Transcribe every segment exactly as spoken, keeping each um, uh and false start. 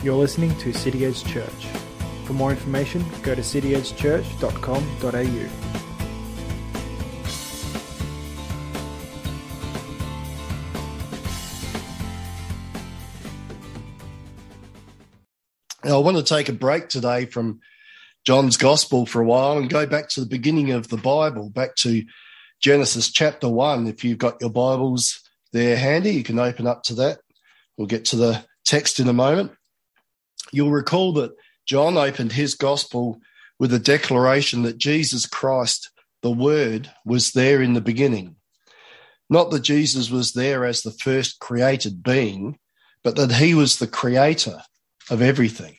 You're listening to City Edge Church. For more information, go to city edge church dot com dot a u. Now, I want to take a break today from John's Gospel for a while and go back to the beginning of the Bible, back to Genesis chapter one. If you've got your Bibles there handy, you can open up to that. We'll get to the text in a moment. You'll recall that John opened his gospel with a declaration that Jesus Christ, the Word, was there in the beginning. Not that Jesus was there as the first created being, but that he was the creator of everything.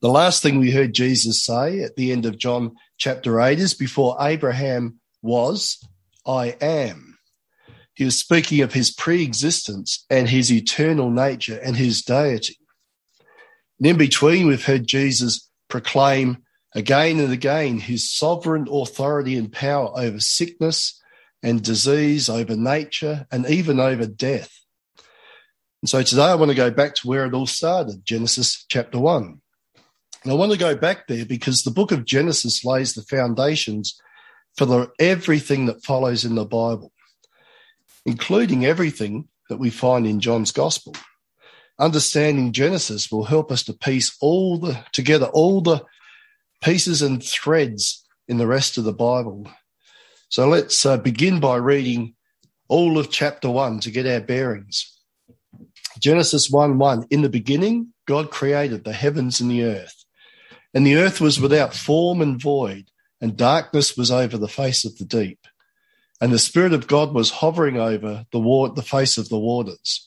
The last thing we heard Jesus say at the end of John chapter eight is, before Abraham was, I am. He was speaking of his pre-existence and his eternal nature and his deity. And in between, we've heard Jesus proclaim again and again his sovereign authority and power over sickness and disease, over nature, and even over death. And so today I want to go back to where it all started, Genesis chapter one. And I want to go back there because the book of Genesis lays the foundations for the, everything that follows in the Bible, including everything that we find in John's Gospel. Understanding Genesis will help us to piece all the together all the pieces and threads in the rest of the Bible. So let's uh, begin by reading all of chapter one to get our bearings. Genesis one one, in the beginning, God created the heavens and the earth. And the earth was without form and void, and darkness was over the face of the deep. And the Spirit of God was hovering over the, wa- the face of the waters.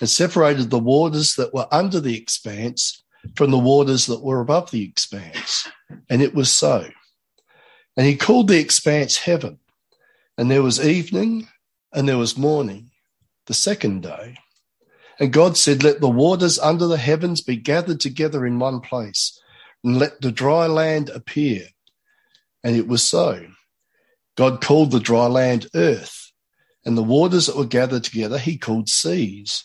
and separated the waters that were under the expanse from the waters that were above the expanse. And it was so. And he called the expanse heaven. And there was evening and there was morning, the second day. And God said, let the waters under the heavens be gathered together in one place, and let the dry land appear. And it was so. God called the dry land earth, and the waters that were gathered together he called seas.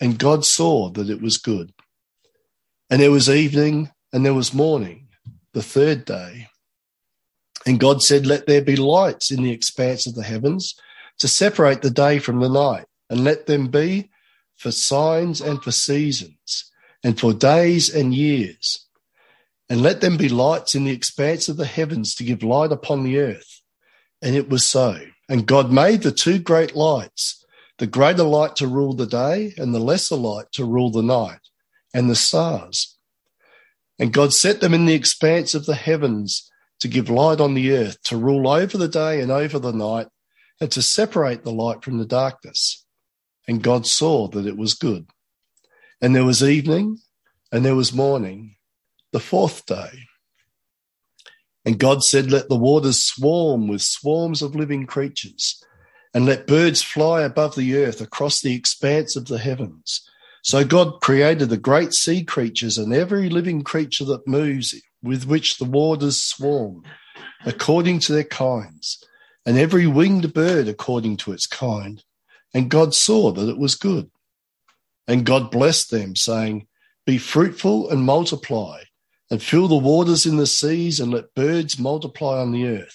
And God saw that it was good. And there was evening and there was morning, the third day. And God said, let there be lights in the expanse of the heavens to separate the day from the night, and let them be for signs and for seasons and for days and years. And let them be lights in the expanse of the heavens to give light upon the earth. And it was so. And God made the two great lights, the greater light to rule the day and the lesser light to rule the night, and the stars. And God set them in the expanse of the heavens to give light on the earth, to rule over the day and over the night, and to separate the light from the darkness. And God saw that it was good. And there was evening and there was morning, the fourth day. And God said, let the waters swarm with swarms of living creatures, and let birds fly above the earth across the expanse of the heavens. So God created the great sea creatures and every living creature that moves, with which the waters swarm, according to their kinds, and every winged bird according to its kind. And God saw that it was good. And God blessed them, saying, be fruitful and multiply, and fill the waters in the seas, and let birds multiply on the earth.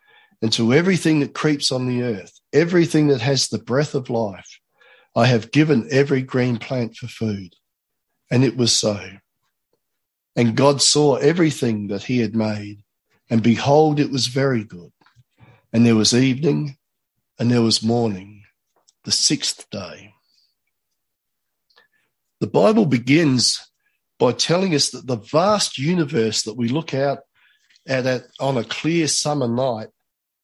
and to everything that creeps on the earth, everything that has the breath of life, I have given every green plant for food. And it was so. And God saw everything that he had made, and behold, it was very good. And there was evening, and there was morning, the sixth day. The Bible begins by telling us that the vast universe that we look out at, at on a clear summer night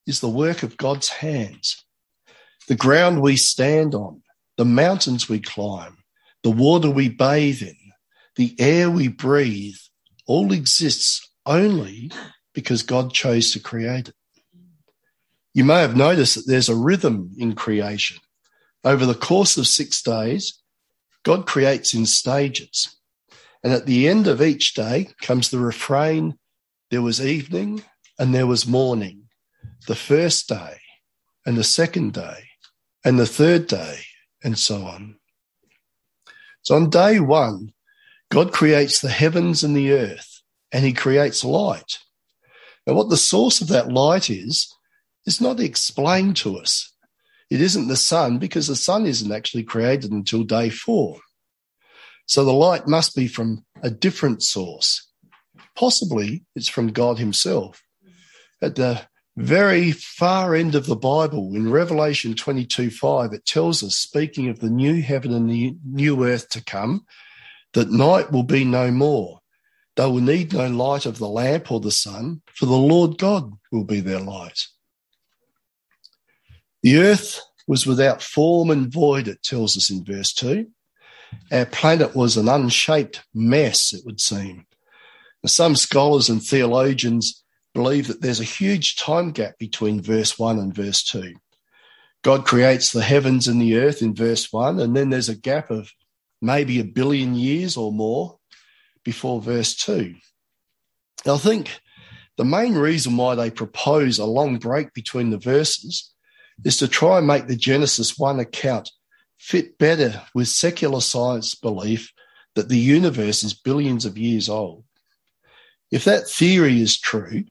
is the work of God's hands. The ground we stand on, the mountains we climb, the water we bathe in, the air we breathe, all exists only because God chose to create it. You may have noticed that there's a rhythm in creation. Over the course of six days, God creates in stages, and at the end of each day comes the refrain, there was evening and there was morning, the first day and the second day and the third day, and so on. So on day one, God creates the heavens and the earth, and he creates light. Now, what the source of that light is, is not explained to us. It isn't the sun, because the sun isn't actually created until day four. So the light must be from a different source. Possibly it's from God himself. At the very far end of the Bible, in Revelation twenty-two five, it tells us, speaking of the new heaven and the new earth to come, that night will be no more. They will need no light of the lamp or the sun, for the Lord God will be their light. The earth was without form and void, it tells us in verse two. Our planet was an unshaped mess, it would seem. Now, some scholars and theologians believe that there's a huge time gap between verse one and verse two. God creates the heavens and the earth in verse one, and then there's a gap of maybe a billion years or more before verse two. Now, I think the main reason why they propose a long break between the verses is to try and make the Genesis one account fit better with secular science belief that the universe is billions of years old. If that theory is true,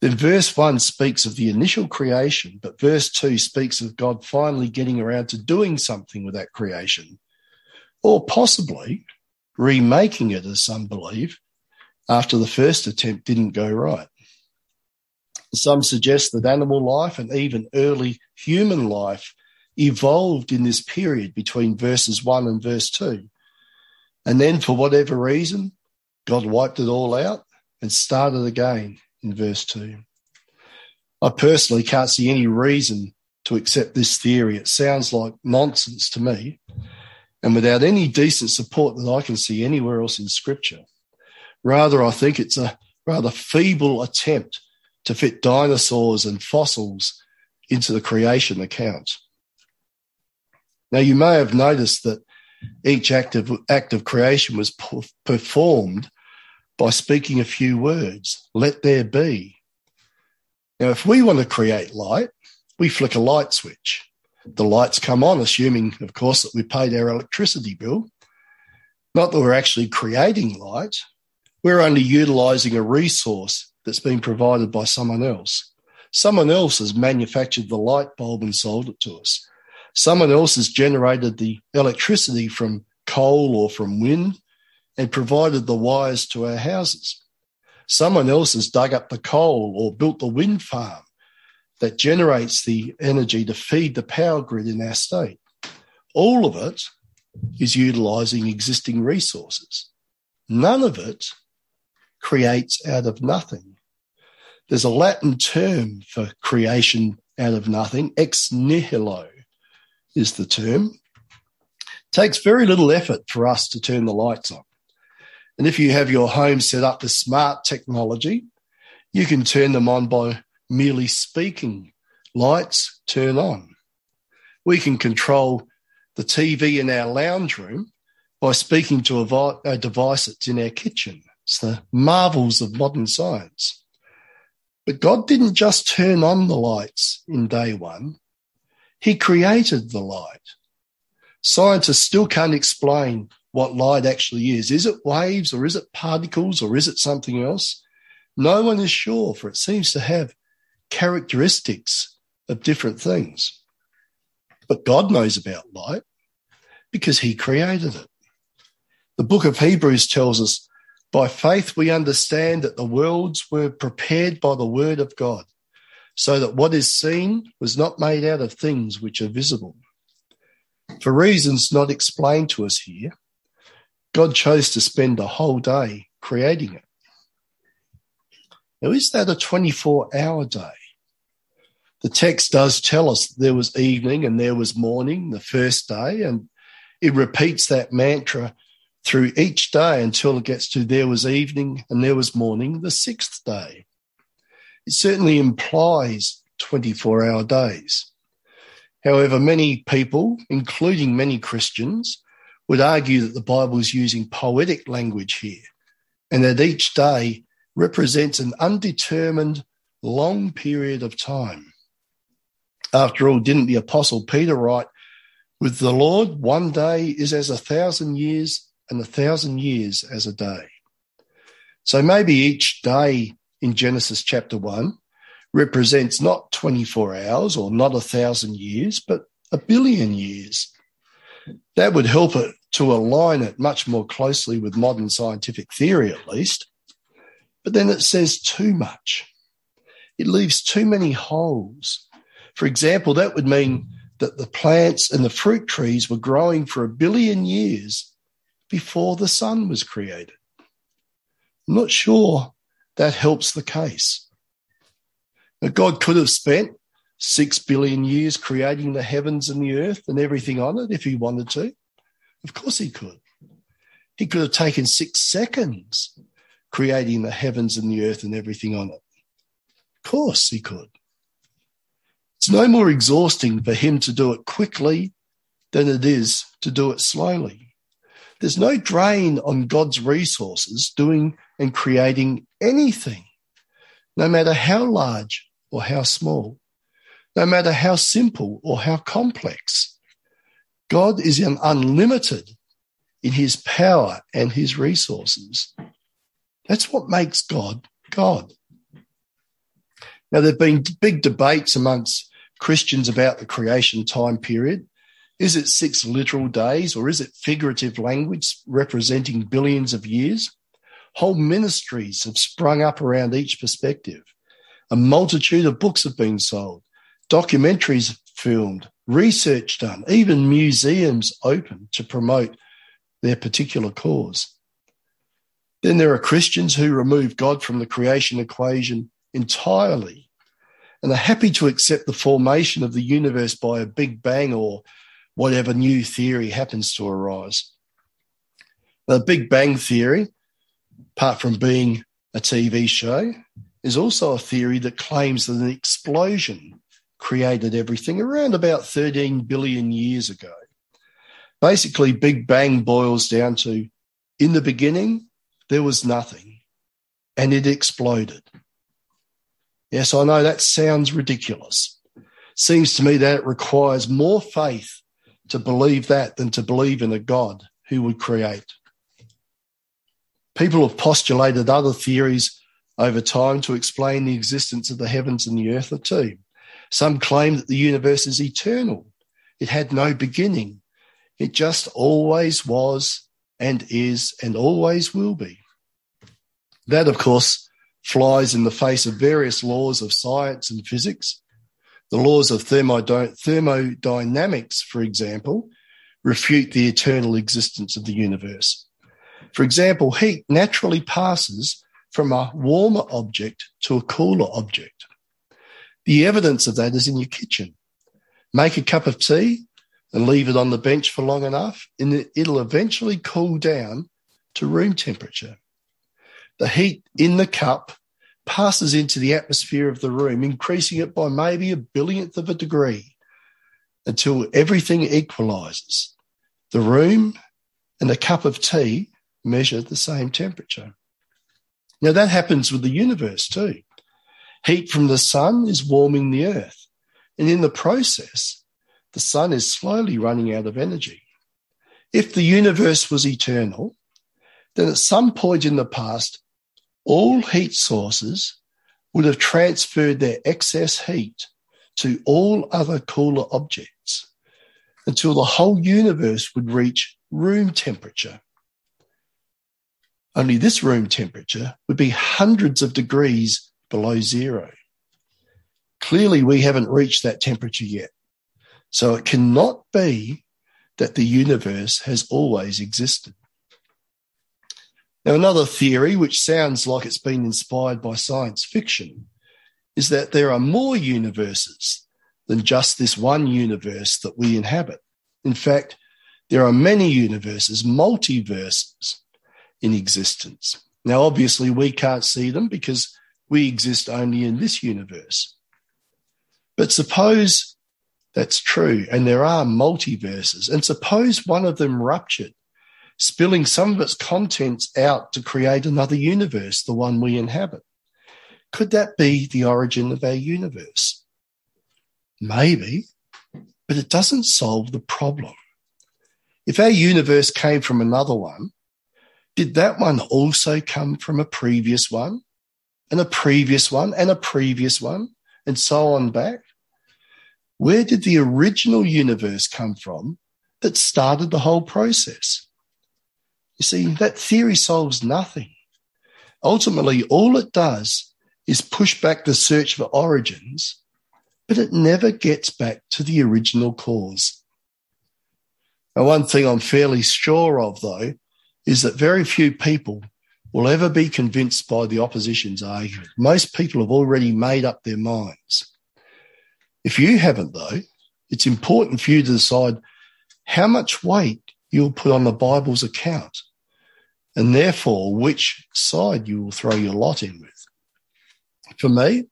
then verse one speaks of the initial creation, but verse two speaks of God finally getting around to doing something with that creation, or possibly remaking it, as some believe, after the first attempt didn't go right. Some suggest that animal life and even early human life evolved in this period between verses one and verse two. And then, for whatever reason, God wiped it all out and started again in verse two. I personally can't see any reason to accept this theory. It sounds like nonsense to me, and without any decent support that I can see anywhere else in Scripture. Rather, I think it's a rather feeble attempt to fit dinosaurs and fossils into the creation account. Now, you may have noticed that each act of, act of creation was performed by speaking a few words, let there be. Now, if we want to create light, we flick a light switch. The lights come on, assuming, of course, that we paid our electricity bill. Not that we're actually creating light. We're only utilising a resource that's been provided by someone else, Someone else has manufactured the light bulb and sold it to us. Someone else has generated the electricity from coal or from wind and provided the wires to our houses. Someone else has dug up the coal or built the wind farm that generates the energy to feed the power grid in our state. All of it is utilising existing resources. None of it creates out of nothing. There's a Latin term for creation out of nothing. Ex nihilo is the term. It takes very little effort for us to turn the lights on. And if you have your home set up with smart technology, you can turn them on by merely speaking. Lights turn on. We can control the T V in our lounge room by speaking to a, vi- a device that's in our kitchen. It's the marvels of modern science. But God didn't just turn on the lights in day one. He created the light. Scientists still can't explain what light actually is. Is it waves or is it particles or is it something else? No one is sure, for it seems to have characteristics of different things. But God knows about light because he created it. The book of Hebrews tells us, by faith we understand that the worlds were prepared by the word of God, so that what is seen was not made out of things which are visible. For reasons not explained to us here, God chose to spend a whole day creating it. Now, is that a twenty-four hour day? The text does tell us there was evening and there was morning the first day, and it repeats that mantra through each day until it gets to there was evening and there was morning the sixth day. It certainly implies twenty-four hour days. However, many people, including many Christians, would argue that the Bible is using poetic language here and that each day represents an undetermined long period of time. After all, didn't the Apostle Peter write, "With the Lord, one day is as a thousand years and a thousand years as a day." So maybe each day in Genesis chapter one represents not twenty-four hours or not a thousand years, but a billion years. That would help it to align it much more closely with modern scientific theory, at least. But then it says too much. It leaves too many holes. For example, that would mean that the plants and the fruit trees were growing for a billion years before the sun was created. I'm not sure that helps the case. Now, God could have spent six billion years creating the heavens and the earth and everything on it if he wanted to. Of course he could. He could have taken six seconds creating the heavens and the earth and everything on it. Of course he could. It's no more exhausting for him to do it quickly than it is to do it slowly. There's no drain on God's resources doing and creating anything, no matter how large or how small, no matter how simple or how complex. God is unlimited in his power and his resources. That's what makes God God. Now, there have been big debates amongst Christians about the creation time period. Is it six literal days or is it figurative language representing billions of years? Whole ministries have sprung up around each perspective. A multitude of books have been sold, documentaries filmed, research done, even museums open to promote their particular cause. Then there are Christians who remove God from the creation equation entirely and are happy to accept the formation of the universe by a Big Bang or whatever new theory happens to arise. The Big Bang theory, apart from being a T V show, is also a theory that claims that an explosion created everything around about thirteen billion years ago. Basically, Big Bang boils down to, in the beginning, there was nothing, and it exploded. Yes, I know that sounds ridiculous. Seems to me that it requires more faith to believe that than to believe in a God who would create. People have postulated other theories over time to explain the existence of the heavens and the earth are two. Some claim that the universe is eternal. It had no beginning. It just always was and is and always will be. That, of course, flies in the face of various laws of science and physics. The laws of thermody- thermodynamics, for example, refute the eternal existence of the universe. For example, heat naturally passes from a warmer object to a cooler object. The evidence of that is in your kitchen. Make a cup of tea and leave it on the bench for long enough, and it'll eventually cool down to room temperature. The heat in the cup passes into the atmosphere of the room, increasing it by maybe a billionth of a degree until everything equalises. The room and a cup of tea measure the same temperature. Now, that happens with the universe too. Heat from the sun is warming the earth, and in the process, the sun is slowly running out of energy. If the universe was eternal, then at some point in the past, all heat sources would have transferred their excess heat to all other cooler objects until the whole universe would reach room temperature. Only this room temperature would be hundreds of degrees below zero. Clearly, we haven't reached that temperature yet, so it cannot be that the universe has always existed. Now, another theory, which sounds like it's been inspired by science fiction, is that there are more universes than just this one universe that we inhabit. In fact, there are many universes, multiverses, in existence. Now, obviously, we can't see them because we exist only in this universe. But suppose that's true, and there are multiverses, and suppose one of them ruptured, spilling some of its contents out to create another universe, the one we inhabit. Could that be the origin of our universe? Maybe, but it doesn't solve the problem. If our universe came from another one, did that one also come from a previous one, and a previous one, and a previous one, and so on back? Where did the original universe come from that started the whole process? You see, that theory solves nothing. Ultimately, all it does is push back the search for origins, but it never gets back to the original cause. Now, one thing I'm fairly sure of, though, is that very few people will ever be convinced by the opposition's argument. Most people have already made up their minds. If you haven't, though, it's important for you to decide how much weight you'll put on the Bible's account, and therefore which side you will throw your lot in with. For me,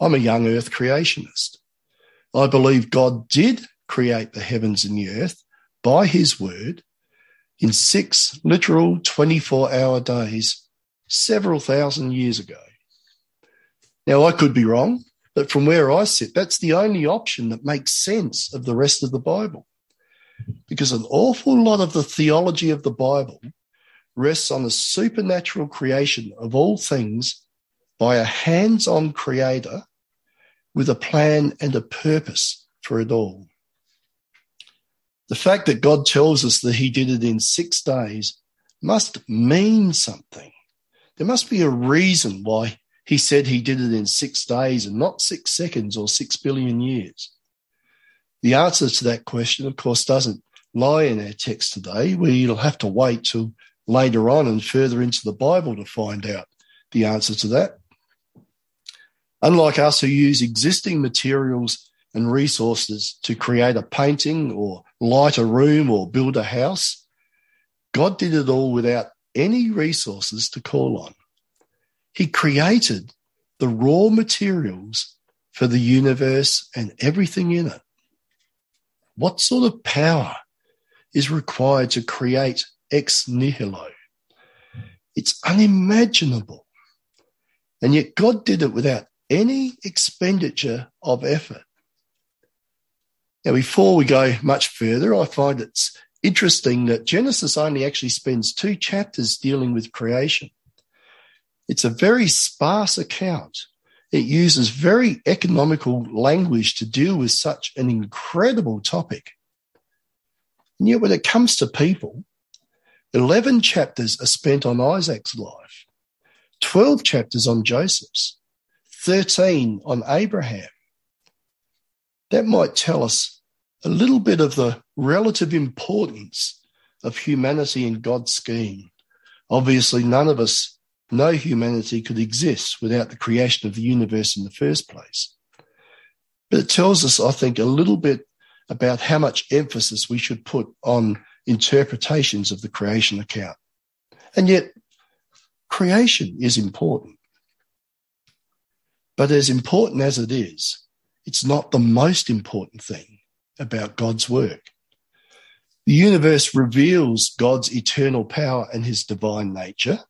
I'm a young earth creationist. I believe God did create the heavens and the earth by his word in six literal twenty-four hour days several thousand years ago. Now, I could be wrong, but from where I sit, that's the only option that makes sense of the rest of the Bible, because an awful lot of the theology of the Bible rests on the supernatural creation of all things by a hands-on creator with a plan and a purpose for it all. The fact that God tells us that he did it in six days must mean something. There must be a reason why he said he did it in six days and not six seconds or six billion years. The answer to that question, of course, doesn't lie in our text today. We'll have to wait till later on and further into the Bible to find out the answer to that. Unlike us, who use existing materials and resources to create a painting or light a room or build a house, God did it all without any resources to call on. He created the raw materials for the universe and everything in it. What sort of power is required to create ex nihilo? It's unimaginable. And yet God did it without any expenditure of effort. Now, before we go much further, I find it's interesting that Genesis only actually spends two chapters dealing with creation. It's a very sparse account. It uses very economical language to deal with such an incredible topic. And yet when it comes to people, eleven chapters are spent on Isaac's life, twelve chapters on Joseph's, thirteen on Abraham. That might tell us a little bit of the relative importance of humanity in God's scheme. Obviously, none of us know humanity could exist without the creation of the universe in the first place. But it tells us, I think, a little bit about how much emphasis we should put on interpretations of the creation account. And yet, creation is important. But as important as it is, it's not the most important thing about God's work. The universe reveals God's eternal power and his divine nature,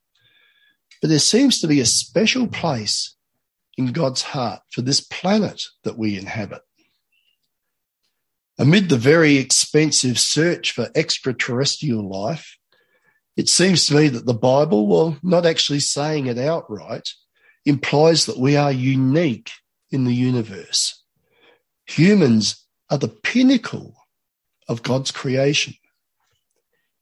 but there seems to be a special place in God's heart for this planet that we inhabit. Amid the very expensive search for extraterrestrial life, it seems to me that the Bible, while not actually saying it outright, implies that we are unique in the universe. Humans are the pinnacle of God's creation.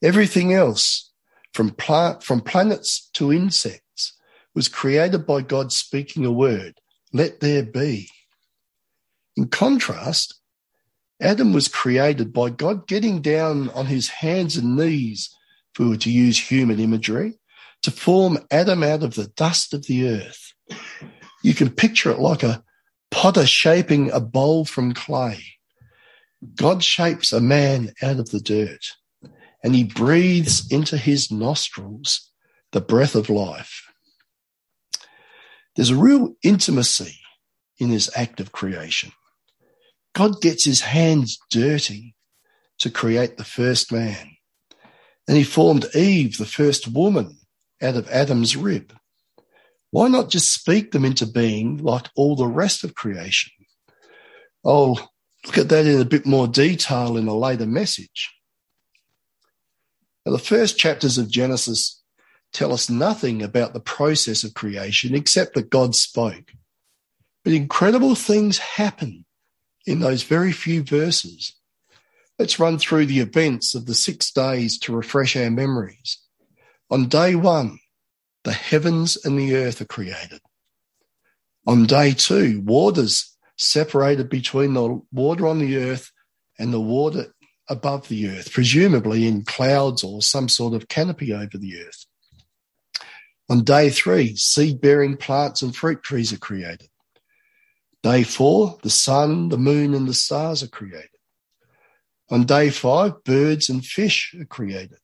Everything else, from plant, from planets to insects, was created by God speaking a word, "Let there be." In contrast, Adam was created by God getting down on his hands and knees, if we were to use human imagery, to form Adam out of the dust of the earth. You can picture it like a potter shaping a bowl from clay. God shapes a man out of the dirt, and he breathes into his nostrils the breath of life. There's a real intimacy in this act of creation. God gets his hands dirty to create the first man, and he formed Eve, the first woman, out of Adam's rib. Why not just speak them into being like all the rest of creation? Oh, look at that in a bit more detail in a later message. Now, the first chapters of Genesis tell us nothing about the process of creation except that God spoke. But incredible things happen in those very few verses. Let's run through the events of the six days to refresh our memories. On day one, the heavens and the earth are created. On day two, waters separated between the water on the earth and the water above the earth, presumably in clouds or some sort of canopy over the earth. On day three, seed-bearing plants and fruit trees are created. Day four, the sun, the moon, and the stars are created. On day five, birds and fish are created.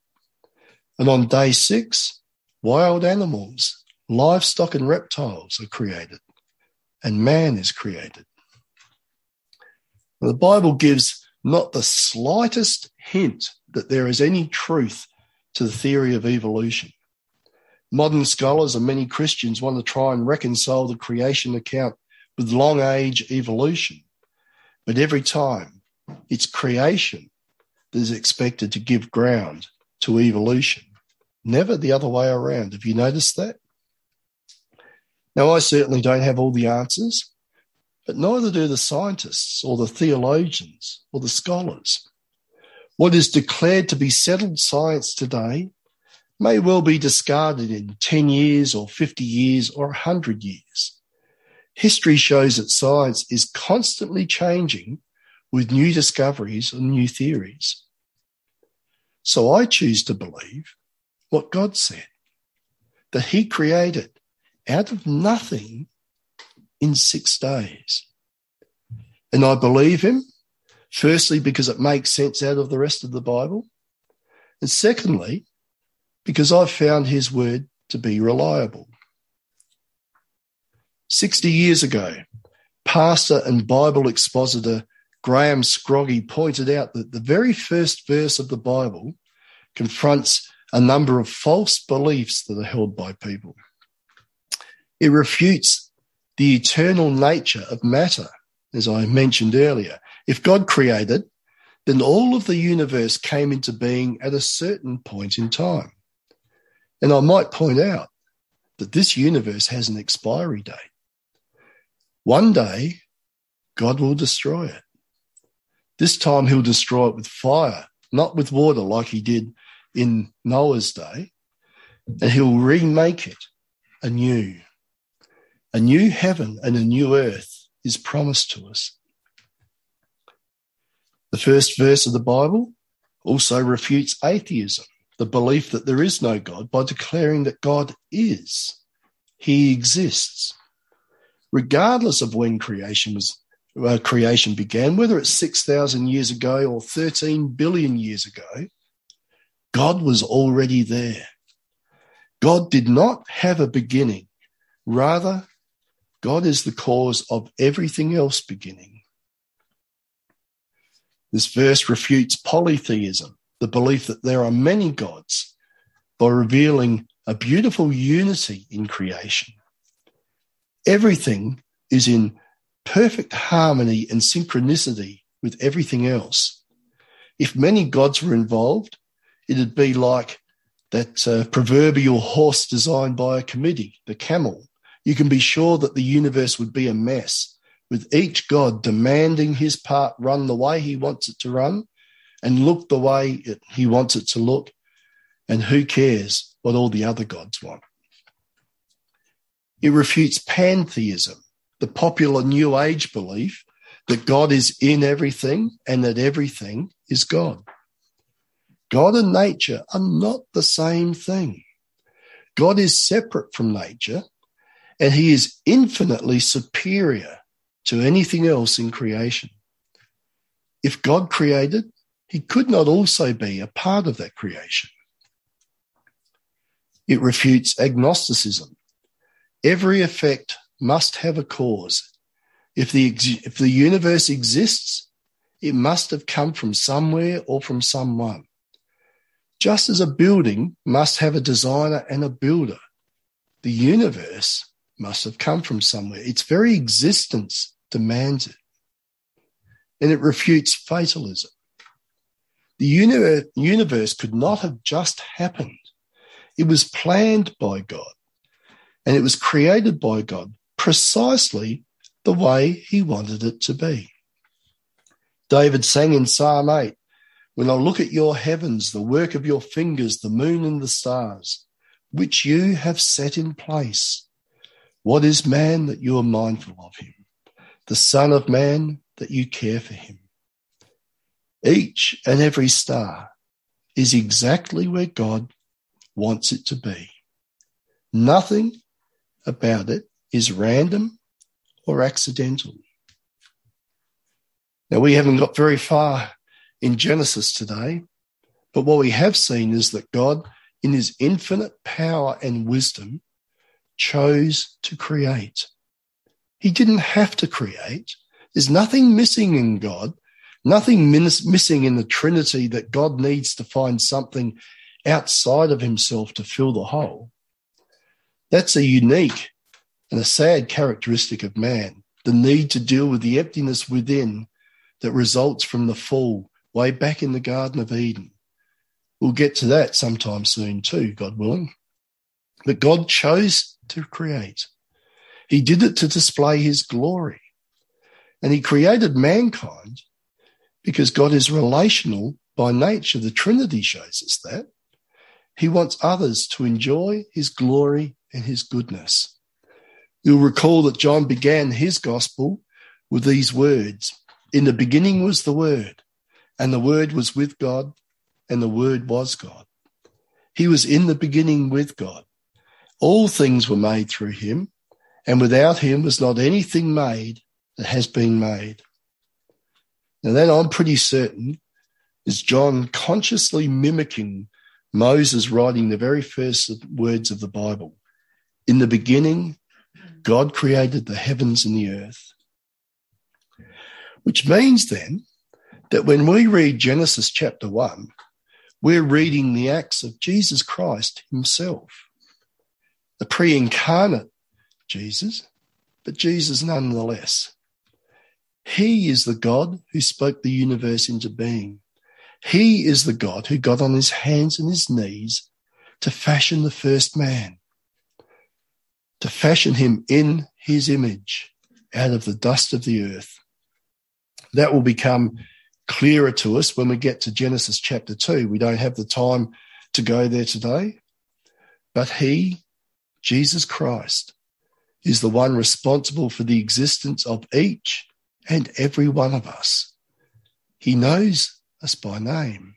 And on day six, wild animals, livestock, and reptiles are created. And man is created. The Bible gives not the slightest hint that there is any truth to the theory of evolution. Modern scholars and many Christians want to try and reconcile the creation account with long age evolution, but every time it's creation that is expected to give ground to evolution, never the other way around. Have you noticed that? Now, I certainly don't have all the answers, but neither do the scientists or the theologians or the scholars. What is declared to be settled science today may well be discarded in ten years or fifty years or one hundred years. History shows that science is constantly changing with new discoveries and new theories. So I choose to believe what God said, that he created out of nothing in six days. And I believe him, firstly, because it makes sense out of the rest of the Bible, and secondly, because I've found his word to be reliable. Sixty years ago, pastor and Bible expositor Graham Scroggie pointed out that the very first verse of the Bible confronts a number of false beliefs that are held by people. It refutes the eternal nature of matter, as I mentioned earlier. If God created, then all of the universe came into being at a certain point in time. And I might point out that this universe has an expiry date. One day, God will destroy it. This time he'll destroy it with fire, not with water like he did in Noah's day. And he'll remake it anew. A new heaven and a new earth is promised to us. The first verse of the Bible also refutes atheism, the belief that there is no God, by declaring that God is. He exists. Regardless of when creation was uh, creation began, whether it's six thousand years ago or thirteen billion years ago, God was already there. God did not have a beginning. Rather, God is the cause of everything else beginning. This verse refutes polytheism, the belief that there are many gods, by revealing a beautiful unity in creation. Everything is in perfect harmony and synchronicity with everything else. If many gods were involved, it'd be like that uh, proverbial horse designed by a committee, the camel. You can be sure that the universe would be a mess, with each god demanding his part run the way he wants it to run and look the way it, he wants it to look, and who cares what all the other gods want. It refutes pantheism, the popular New Age belief that God is in everything and that everything is God. God and nature are not the same thing. God is separate from nature, and he is infinitely superior to anything else in creation. If God created, he could not also be a part of that creation. It refutes agnosticism. Every effect must have a cause. If the, if the universe exists, it must have come from somewhere or from someone. Just as a building must have a designer and a builder, the universe must have come from somewhere. Its very existence demands it. And it refutes fatalism. The universe, universe could not have just happened. It was planned by God. And it was created by God precisely the way he wanted it to be. David sang in Psalm eight, "When I look at your heavens, the work of your fingers, the moon and the stars, which you have set in place. What is man that you are mindful of him? The son of man that you care for him." Each and every star is exactly where God wants it to be. Nothing about it is random or accidental. Now, we haven't got very far in Genesis today, but what we have seen is that God, in his infinite power and wisdom, chose to create. He didn't have to create. There's nothing missing in God, nothing miss- missing in the Trinity that God needs to find something outside of himself to fill the hole. That's a unique and a sad characteristic of man, the need to deal with the emptiness within that results from the fall way back in the Garden of Eden. We'll get to that sometime soon too, God willing. But God chose to create. He did it to display his glory. And he created mankind because God is relational by nature. The Trinity shows us that. He wants others to enjoy his glory and his goodness. You'll recall that John began his gospel with these words, "In the beginning was the Word, and the Word was with God, and the Word was God." He was in the beginning with God. All things were made through him, and without him was not anything made that has been made. Now that, I'm pretty certain, is John consciously mimicking Moses writing the very first words of the Bible. "In the beginning, God created the heavens and the earth." Which means then that when we read Genesis chapter one, we're reading the acts of Jesus Christ himself. The pre-incarnate Jesus, but Jesus nonetheless. He is the God who spoke the universe into being. He is the God who got on his hands and his knees to fashion the first man. to fashion him in his image out of the dust of the earth. That will become clearer to us when we get to Genesis chapter two. We don't have the time to go there today, but he, Jesus Christ, is the one responsible for the existence of each and every one of us. He knows us by name.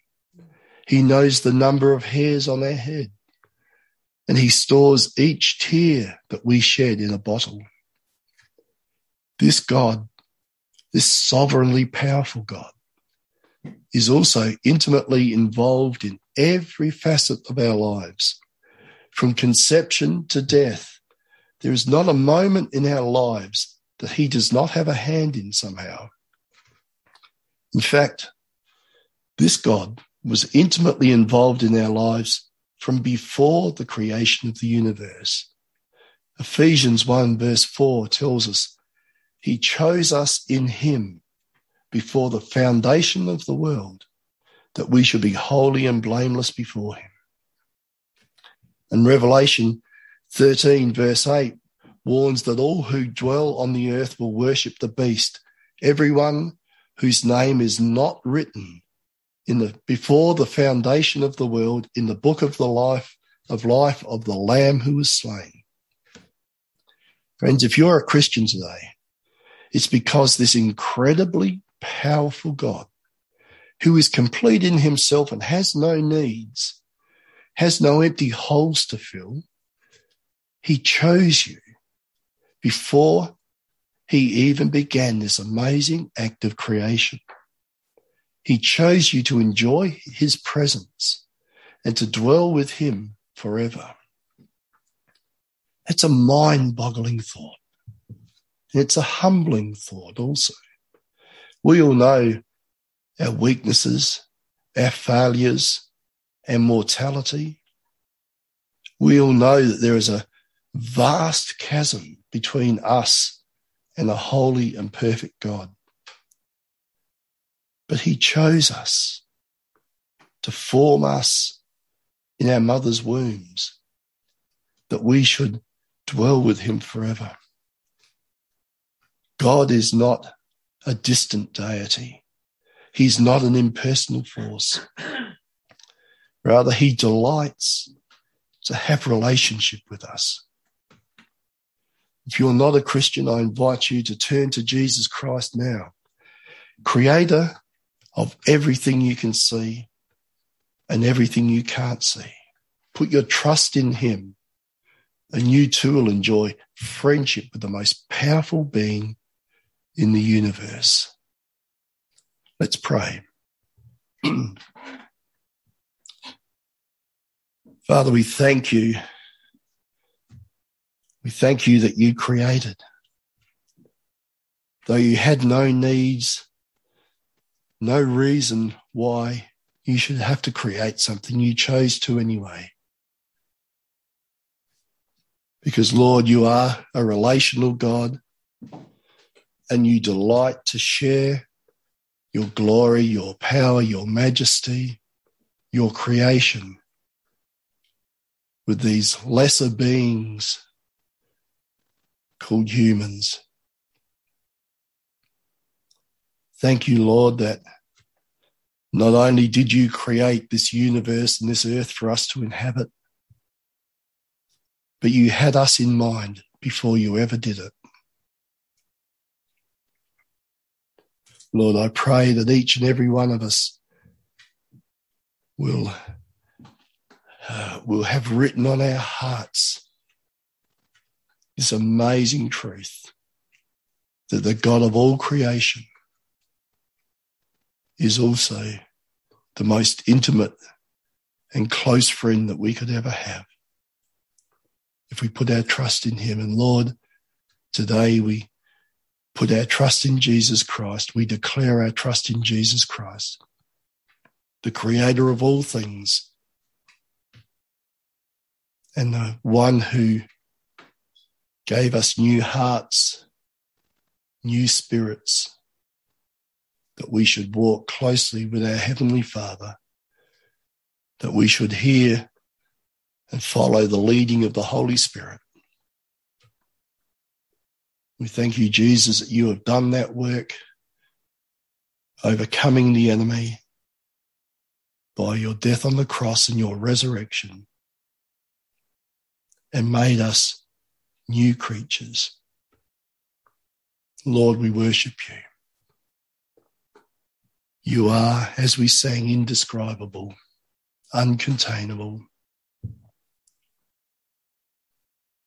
He knows the number of hairs on our head, and he stores each tear that we shed in a bottle. This God, this sovereignly powerful God, is also intimately involved in every facet of our lives. From conception to death, there is not a moment in our lives that he does not have a hand in somehow. In fact, this God was intimately involved in our lives from before the creation of the universe. Ephesians one verse four tells us, he chose us in him before the foundation of the world, that we should be holy and blameless before him. And Revelation thirteen verse eight warns that all who dwell on the earth will worship the beast, everyone whose name is not written in the before the foundation of the world in the book of the life of life of the Lamb who was slain. Friends, if you're a Christian today, it's because this incredibly powerful God, who is complete in himself and has no needs, has no empty holes to fill, he chose you before he even began this amazing act of creation. He chose you to enjoy his presence and to dwell with him forever. That's a mind-boggling thought. It's a humbling thought also. We all know our weaknesses, our failures, and mortality. We all know that there is a vast chasm between us and a holy and perfect God. But he chose us to form us in our mother's wombs, that we should dwell with him forever. God is not a distant deity. He's not an impersonal force. Rather, he delights to have relationship with us. If you're not a Christian, I invite you to turn to Jesus Christ now, creator of everything you can see and everything you can't see. Put your trust in him, and you too will enjoy friendship with the most powerful being in the universe. Let's pray. Father, we thank you. We thank you that you created. Though you had no needs, no reason why you should have to create something, you chose to anyway. Because, Lord, you are a relational God, and you delight to share your glory, your power, your majesty, your creation with these lesser beings called humans. Thank you, Lord, that not only did you create this universe and this earth for us to inhabit, but you had us in mind before you ever did it. Lord, I pray that each and every one of us will, uh, will have written on our hearts this amazing truth that the God of all creation is also the most intimate and close friend that we could ever have if we put our trust in him. And Lord, today we put our trust in Jesus Christ. We declare our trust in Jesus Christ, the creator of all things and the one who gave us new hearts, new spirits, that we should walk closely with our Heavenly Father, that we should hear and follow the leading of the Holy Spirit, We thank you, Jesus, that you have done that work, overcoming the enemy by your death on the cross and your resurrection, and made us new creatures. Lord, we worship you. You are, as we sang, indescribable, uncontainable,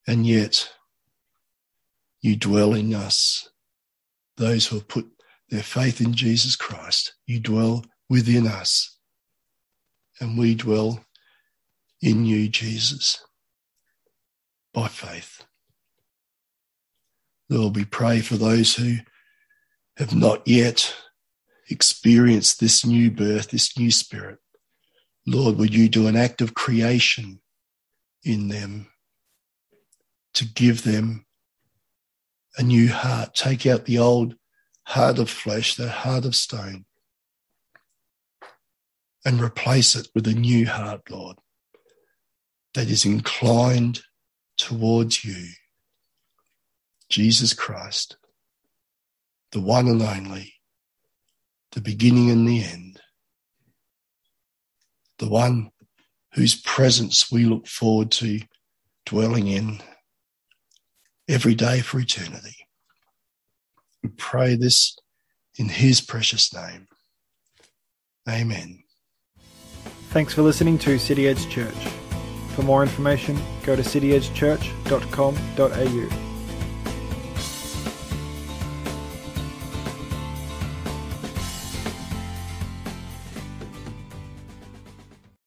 and yet you dwell in us. Those who have put their faith in Jesus Christ, you dwell within us, and we dwell in you, Jesus, by faith. Lord, we pray for those who have not yet experience this new birth, this new spirit. Lord, would you do an act of creation in them to give them a new heart. Take out the old heart of flesh, that heart of stone, and replace it with a new heart, Lord, that is inclined towards you, Jesus Christ, the one and only, the beginning and the end, the one whose presence we look forward to dwelling in every day for eternity. We pray this in his precious name. Amen. Thanks for listening to City Edge Church. For more information, go to city edge church dot com dot a u.